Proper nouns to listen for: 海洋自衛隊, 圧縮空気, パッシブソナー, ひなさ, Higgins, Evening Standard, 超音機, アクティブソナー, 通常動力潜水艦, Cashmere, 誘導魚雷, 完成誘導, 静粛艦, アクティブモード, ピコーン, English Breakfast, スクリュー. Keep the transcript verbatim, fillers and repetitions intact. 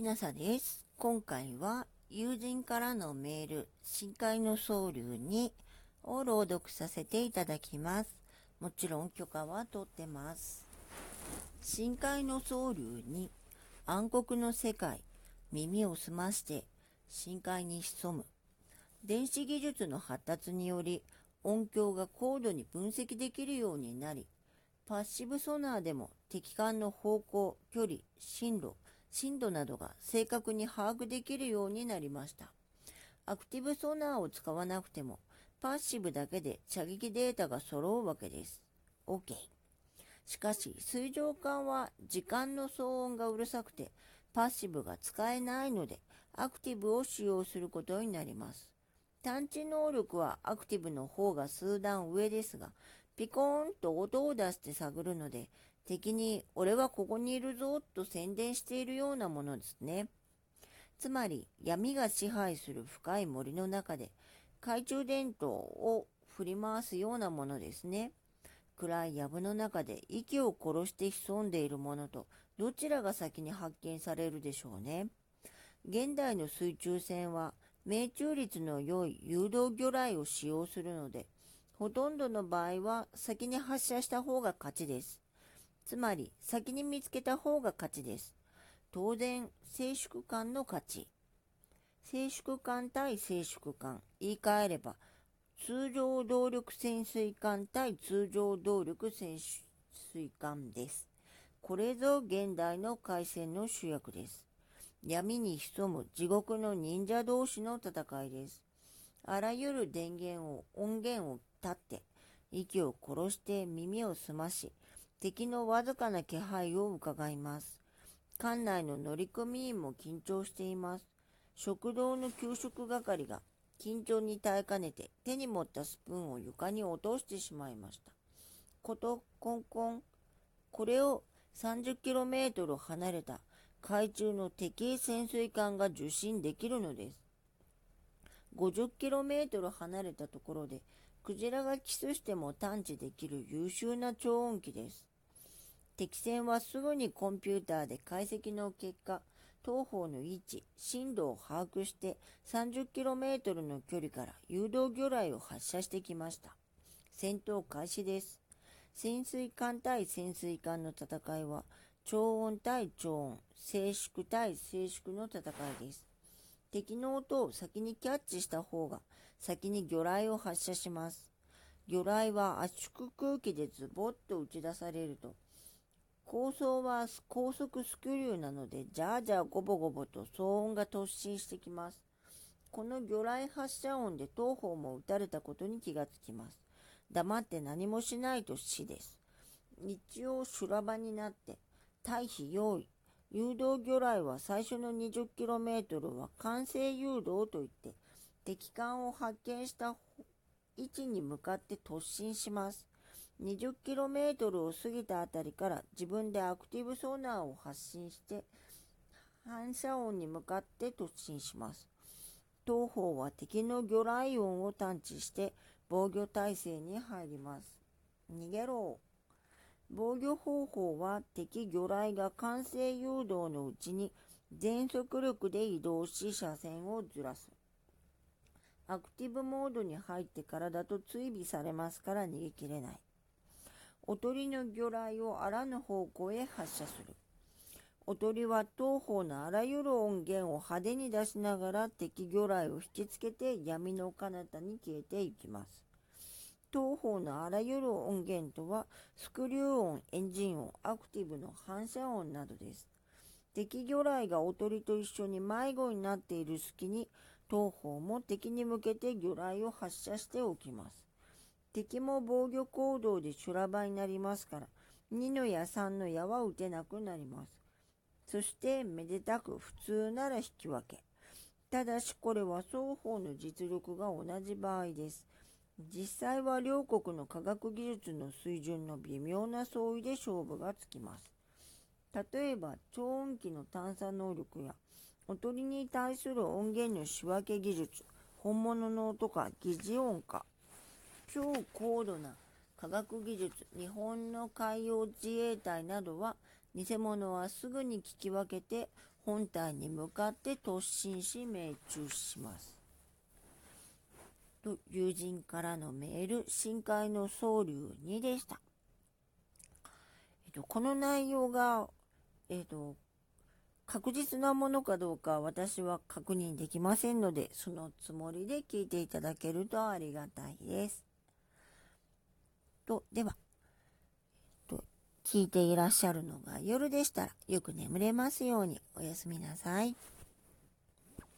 ひなさです。今回は友人からのメール深海の総流にを朗読させていただきます。もちろん許可は取ってます。深海の総流に、暗黒の世界、耳を澄まして深海に潜む。電子技術の発達により音響が高度に分析できるようになり、パッシブソナーでも敵艦の方向、距離、進路、深度などが正確に把握できるようになりました。アクティブソナーを使わなくてもパッシブだけで射撃データが揃うわけです。OK。しかし水上艦は時間の騒音がうるさくてパッシブが使えないのでアクティブを使用することになります。探知能力はアクティブの方が数段上ですが、ピコーンと音を出して探るので、敵に俺はここにいるぞと宣伝しているようなものですね。つまり闇が支配する深い森の中で懐中電灯を振り回すようなものですね。暗い藪の中で息を殺して潜んでいるものとどちらが先に発見されるでしょうね。現代の水中船は命中率の良い誘導魚雷を使用するので、ほとんどの場合は先に発射した方が勝ちです。つまり先に見つけた方が勝ちです。当然、静粛艦の勝ち。静粛艦対静粛艦、言い換えれば、通常動力潜水艦対通常動力潜水艦です。これぞ現代の海戦の主役です。闇に潜む地獄の忍者同士の戦いです。あらゆる電源を、音源を断って、息を殺して耳を澄まし、敵のわずかな気配を伺います。艦内の乗組員も緊張しています。食堂の給食係が緊張に耐えかねて手に持ったスプーンを床に落としてしまいました。ことコンコン。これを さんじゅっキロメートル 離れた海中の敵潜水艦が受信できるのです。ごじゅっキロメートル 離れたところでクジラがキスしても探知できる優秀な超音機です。敵船はすぐにコンピューターで解析の結果、当方の位置、深度を把握して さんじゅっキロメートル の距離から誘導魚雷を発射してきました。戦闘開始です。潜水艦対潜水艦の戦いは、超音対超音、静粛対静粛の戦いです。敵の音を先にキャッチした方が先に魚雷を発射します。魚雷は圧縮空気でズボッと打ち出されると、構想は高速スクリューなのでジャージャーゴボゴボと騒音が突進してきます。この魚雷発射音で当方も撃たれたことに気がつきます。黙って何もしないと死です。一応修羅場になって退避用意。誘導魚雷は最初の にじゅっキロメートル は完成誘導といって敵艦を発見した位置に向かって突進します。にじゅっキロメートル を過ぎたあたりから自分でアクティブソナーを発信して反射音に向かって突進します。当方は敵の魚雷音を探知して防御態勢に入ります。逃げろ。防御方法は敵魚雷が完成誘導のうちに全速力で移動し車線をずらす。アクティブモードに入ってからだと追尾されますから逃げ切れない。おとりの魚雷をあらぬ方向へ発射する。おとりは当方のあらゆる音源を派手に出しながら敵魚雷を引きつけて闇の彼方に消えていきます。当方のあらゆる音源とは、スクリュー音、エンジン音、アクティブの反射音などです。敵魚雷がおとりと一緒に迷子になっている隙に、当方も敵に向けて魚雷を発射しておきます。敵も防御行動で修羅場になりますから、にの矢さんの矢は撃てなくなります。そして、めでたく普通なら引き分け。ただしこれは双方の実力が同じ場合です。実際は両国の科学技術の水準の微妙な相違で勝負がつきます。例えば超音機の探査能力やおとりに対する音源の仕分け技術、本物の音か疑似音か、超高度な科学技術、日本の海洋自衛隊などは偽物はすぐに聞き分けて本体に向かって突進し命中します。と友人からのメール、深海の総流にでした。えっと、この内容が、えっと、確実なものかどうか私は確認できませんので、そのつもりで聞いていただけるとありがたいです。と、では、えっと、聞いていらっしゃるのが夜でしたら、よく眠れますようにおやすみなさい。